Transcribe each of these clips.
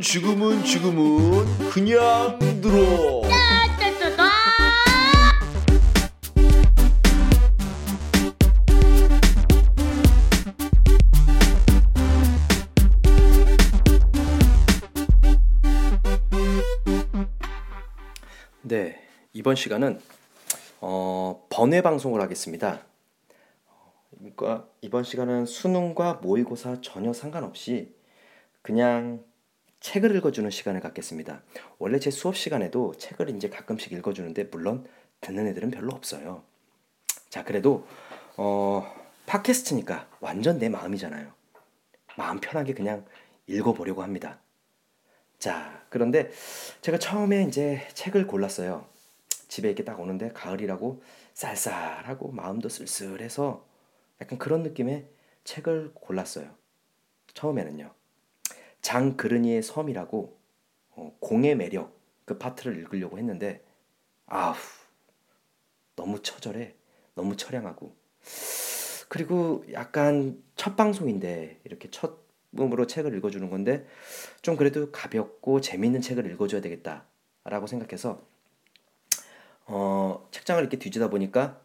죽음은 그냥 들어. 네, 이번 시간은 번외 방송을 하겠습니다. 그러니까 이번 시간은 수능과 모의고사 전혀 상관없이 그냥 책을 읽어주는 시간을 갖겠습니다. 원래 제 수업 시간에도 책을 이제 가끔씩 읽어주는데 물론 듣는 애들은 별로 없어요. 자, 그래도 팟캐스트니까 완전 내 마음이잖아요. 마음 편하게 그냥 읽어보려고 합니다. 자, 그런데 제가 처음에 이제 책을 골랐어요. 집에 이렇게 딱 오는데 가을이라고 쌀쌀하고 마음도 쓸쓸해서 약간 그런 느낌의 책을 골랐어요. 처음에는요. 장그르니의 섬이라고 공의 매력 그 파트를 읽으려고 했는데 아우 너무 처절해. 너무 처량하고 그리고 약간 첫 방송인데 이렇게 첫 몸으로 책을 읽어주는 건데 좀 그래도 가볍고 재미있는 책을 읽어줘야 되겠다 라고 생각해서 책장을 이렇게 뒤지다 보니까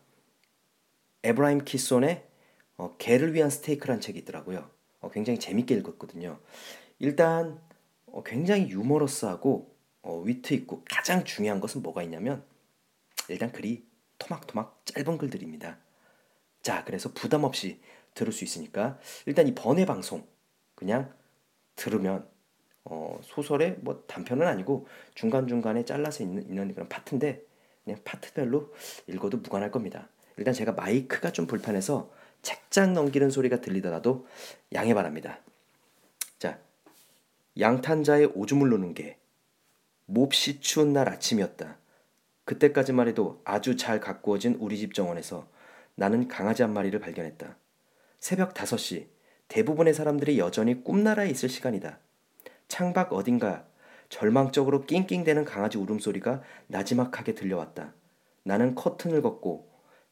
에브라임 키손의 개를 위한 스테이크라는 책이 있더라고요. 굉장히 재밌게 읽었거든요. 일단 굉장히 유머러스하고 위트 있고 가장 중요한 것은 뭐가 있냐면 일단 글이 토막토막 짧은 글들입니다. 자, 그래서 부담 없이 들을 수 있으니까 일단 이 번외 방송 그냥 들으면 소설의 뭐 단편은 아니고 중간중간에 잘라서 있는 그런 파트인데 그냥 파트별로 읽어도 무관할 겁니다. 일단 제가 마이크가 좀 불편해서 책장 넘기는 소리가 들리더라도 양해 바랍니다. 자, 양탄자의 오줌을 누는 게 몹시 추운 날 아침이었다. 그때까지만 해도 아주 잘 가꾸어진 우리 집 정원에서 나는 강아지 한 마리를 발견했다. 새벽 5시, 대부분의 사람들이 여전히 꿈나라에 있을 시간이다. 창밖 어딘가 절망적으로 낑낑대는 강아지 울음소리가 나지막하게 들려왔다. 나는 커튼을 걷고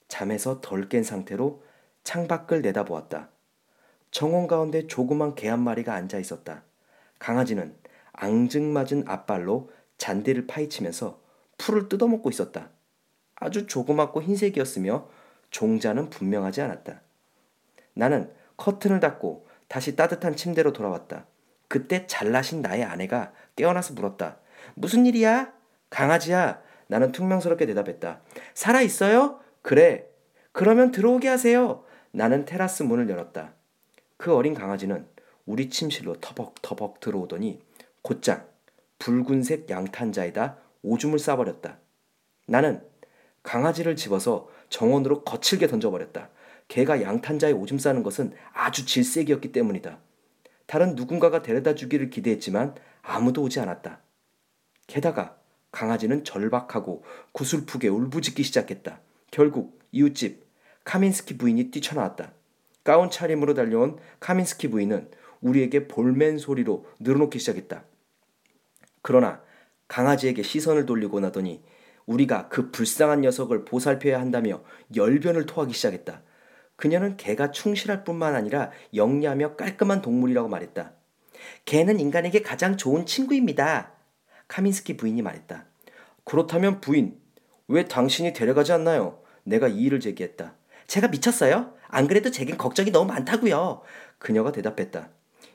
잠에서 덜 깬 상태로 창밖을 내다보았다. 정원 가운데 조그만 개 한 마리가 앉아 있었다. 강아지는 앙증맞은 앞발로 잔디를 파헤치면서 풀을 뜯어먹고 있었다. 아주 조그맣고 흰색이었으며 종자는 분명하지 않았다. 나는 커튼을 닫고 다시 따뜻한 침대로 돌아왔다. 그때 잘나신 나의 아내가 깨어나서 물었다. 무슨 일이야? 강아지야. 나는 퉁명스럽게 대답했다. 살아있어요? 그래. 그러면 들어오게 하세요. 나는 테라스 문을 열었다. 그 어린 강아지는 우리 침실로 터벅터벅 들어오더니 곧장 붉은색 양탄자에다 오줌을 싸버렸다. 나는 강아지를 집어서 정원으로 거칠게 던져버렸다. 개가 양탄자에 오줌 싸는 것은 아주 질색이었기 때문이다. 다른 누군가가 데려다 주기를 기대했지만 아무도 오지 않았다. 게다가 강아지는 절박하고 구슬프게 울부짖기 시작했다. 결국 이웃집 카민스키 부인이 뛰쳐나왔다. 가운 차림으로 달려온 카민스키 부인은 우리에게 볼멘 소리로 늘어놓기 시작했다. 그러나 강아지에게 시선을 돌리고 나더니 우리가 그 불쌍한 녀석을 보살펴야 한다며 열변을 토하기 시작했다. 그녀는 개가 충실할 뿐만 아니라 영리하며 깔끔한 동물이라고 말했다. 개는 인간에게 가장 좋은 친구입니다. 카민스키 부인이 말했다. 그렇다면 부인, 왜 당신이 데려가지 않나요? 내가 이의를 제기했다. 제가 미쳤어요? 안 그래도 제겐 걱정이 너무 많다고요. 그녀가 대답했다.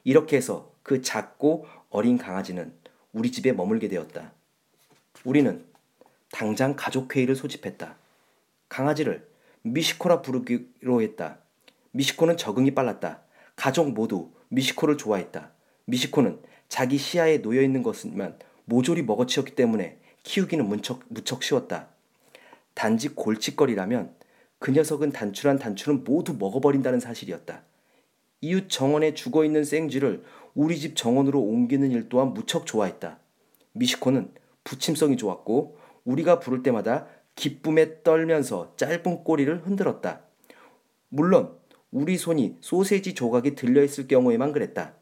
이렇게 해서 그 작고 어린 강아지는 우리 집에 머물게 되었다. 우리는 당장 가족회의를 소집했다. 강아지를 미시코라 부르기로 했다. 미시코는 적응이 빨랐다. 가족 모두 미시코를 좋아했다. 미시코는 자기 시야에 놓여있는 것만 모조리 먹어치웠기 때문에 키우기는 무척 쉬웠다. 단지 골칫거리라면 그 녀석은 단추란 단추는 모두 먹어버린다는 사실이었다. 이웃 정원에 죽어있는 생쥐를 우리 집 정원으로 옮기는 일 또한 무척 좋아했다. 미시코는 부침성이 좋았고 우리가 부를 때마다 기쁨에 떨면서 짧은 꼬리를 흔들었다. 물론 우리 손이 소세지 조각이 들려있을 경우에만 그랬다.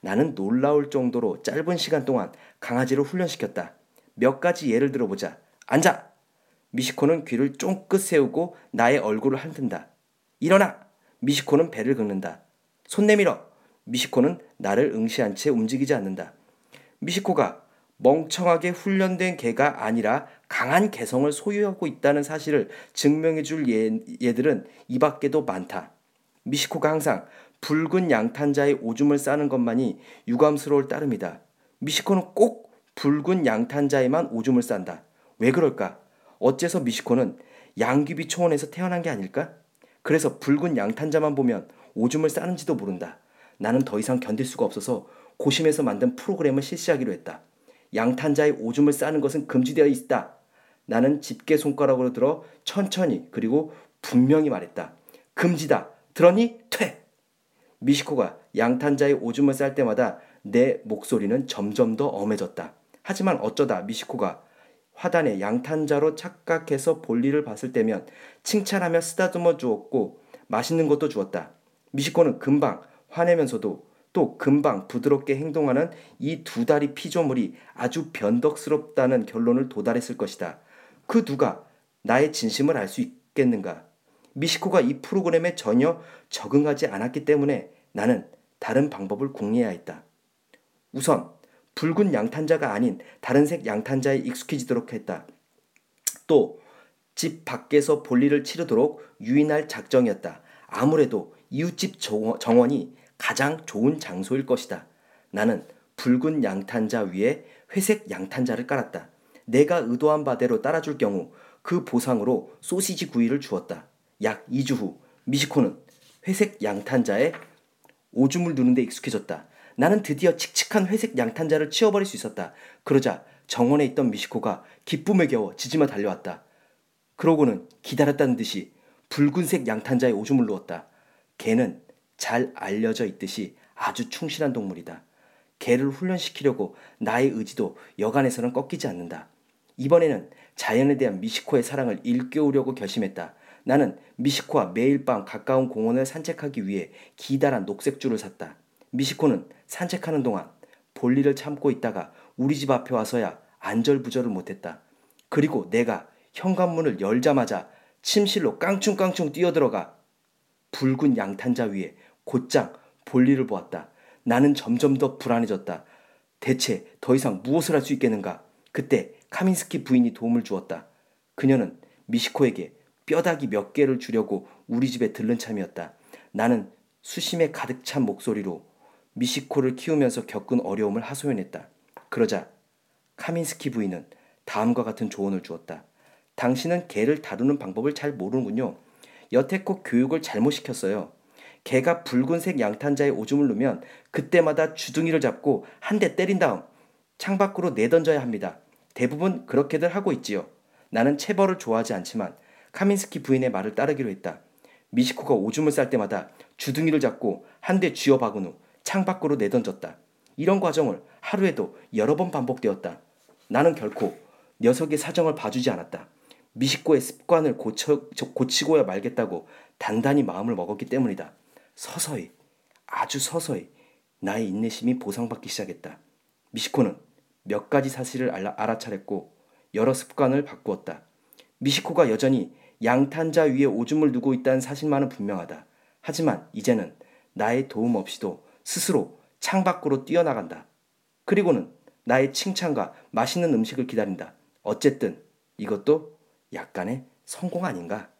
나는 놀라울 정도로 짧은 시간 동안 강아지를 훈련시켰다. 몇 가지 예를 들어보자. 앉아! 미시코는 귀를 쫑긋 세우고 나의 얼굴을 흔든다. 일어나! 미시코는 배를 긁는다. 손 내밀어! 미시코는 나를 응시한 채 움직이지 않는다. 미시코가 멍청하게 훈련된 개가 아니라 강한 개성을 소유하고 있다는 사실을 증명해줄 예들은 이 밖에도 많다. 미시코가 항상 붉은 양탄자의 오줌을 싸는 것만이 유감스러울 따름이다. 미시코는 꼭 붉은 양탄자에만 오줌을 싼다. 왜 그럴까? 어째서 미시코는 양귀비 초원에서 태어난 게 아닐까? 그래서 붉은 양탄자만 보면 오줌을 싸는지도 모른다. 나는 더 이상 견딜 수가 없어서 고심해서 만든 프로그램을 실시하기로 했다. 양탄자의 오줌을 싸는 것은 금지되어 있다. 나는 집게 손가락으로 들어 천천히 그리고 분명히 말했다. 금지다. 들었니? 퇴! 미시코가 양탄자의 오줌을 쌀 때마다 내 목소리는 점점 더 엄해졌다. 하지만 어쩌다 미시코가 화단에 양탄자로 착각해서 볼일을 봤을 때면 칭찬하며 쓰다듬어 주었고 맛있는 것도 주었다. 미시코는 금방 화내면서도 또 금방 부드럽게 행동하는 이 두 다리 피조물이 아주 변덕스럽다는 결론을 도달했을 것이다. 그 누가 나의 진심을 알 수 있겠는가? 미시코가 이 프로그램에 전혀 적응하지 않았기 때문에 나는 다른 방법을 궁리해야 했다. 우선 붉은 양탄자가 아닌 다른 색 양탄자에 익숙해지도록 했다. 또 집 밖에서 볼일을 치르도록 유인할 작정이었다. 아무래도 이웃집 정원이 가장 좋은 장소일 것이다. 나는 붉은 양탄자 위에 회색 양탄자를 깔았다. 내가 의도한 바대로 따라줄 경우 그 보상으로 소시지 구이를 주었다. 약 2주 후 미시코는 회색 양탄자에 오줌을 누는 데 익숙해졌다. 나는 드디어 칙칙한 회색 양탄자를 치워버릴 수 있었다. 그러자 정원에 있던 미시코가 기쁨에 겨워 지지마 달려왔다. 그러고는 기다렸다는 듯이 붉은색 양탄자에 오줌을 누웠다. 개는 잘 알려져 있듯이 아주 충실한 동물이다. 개를 훈련시키려고 나의 의지도 여간해서는 꺾이지 않는다. 이번에는 자연에 대한 미시코의 사랑을 일깨우려고 결심했다. 나는 미시코와 매일 밤 가까운 공원을 산책하기 위해 기다란 녹색 줄을 샀다. 미시코는 산책하는 동안 볼일을 참고 있다가 우리 집 앞에 와서야 안절부절을 못했다. 그리고 내가 현관문을 열자마자 침실로 깡충깡충 뛰어들어가 붉은 양탄자 위에 곧장 볼일을 보았다. 나는 점점 더 불안해졌다. 대체 더 이상 무엇을 할 수 있겠는가? 그때 카민스키 부인이 도움을 주었다. 그녀는 미시코에게 뼈다귀 몇 개를 주려고 우리 집에 들른 참이었다. 나는 수심에 가득 찬 목소리로 미시코를 키우면서 겪은 어려움을 하소연했다. 그러자 카민스키 부인은 다음과 같은 조언을 주었다. 당신은 개를 다루는 방법을 잘 모르는군요. 여태껏 교육을 잘못 시켰어요. 개가 붉은색 양탄자에 오줌을 누면 그때마다 주둥이를 잡고 한 대 때린 다음 창밖으로 내던져야 합니다. 대부분 그렇게들 하고 있지요. 나는 체벌을 좋아하지 않지만 카민스키 부인의 말을 따르기로 했다. 미시코가 오줌을 쌀 때마다 주둥이를 잡고 한 대 쥐어박은 후 창밖으로 내던졌다. 이런 과정을 하루에도 여러 번 반복되었다. 나는 결코 녀석의 사정을 봐주지 않았다. 미식코의 습관을 고치고야 말겠다고 단단히 마음을 먹었기 때문이다. 서서히, 아주 서서히 나의 인내심이 보상받기 시작했다. 미시코는 몇 가지 사실을 알아차렸고 여러 습관을 바꾸었다. 미시코가 여전히 양탄자 위에 오줌을 누고 있다는 사실만은 분명하다. 하지만 이제는 나의 도움 없이도 스스로 창밖으로 뛰어나간다. 그리고는 나의 칭찬과 맛있는 음식을 기다린다. 어쨌든 이것도 약간의 성공 아닌가?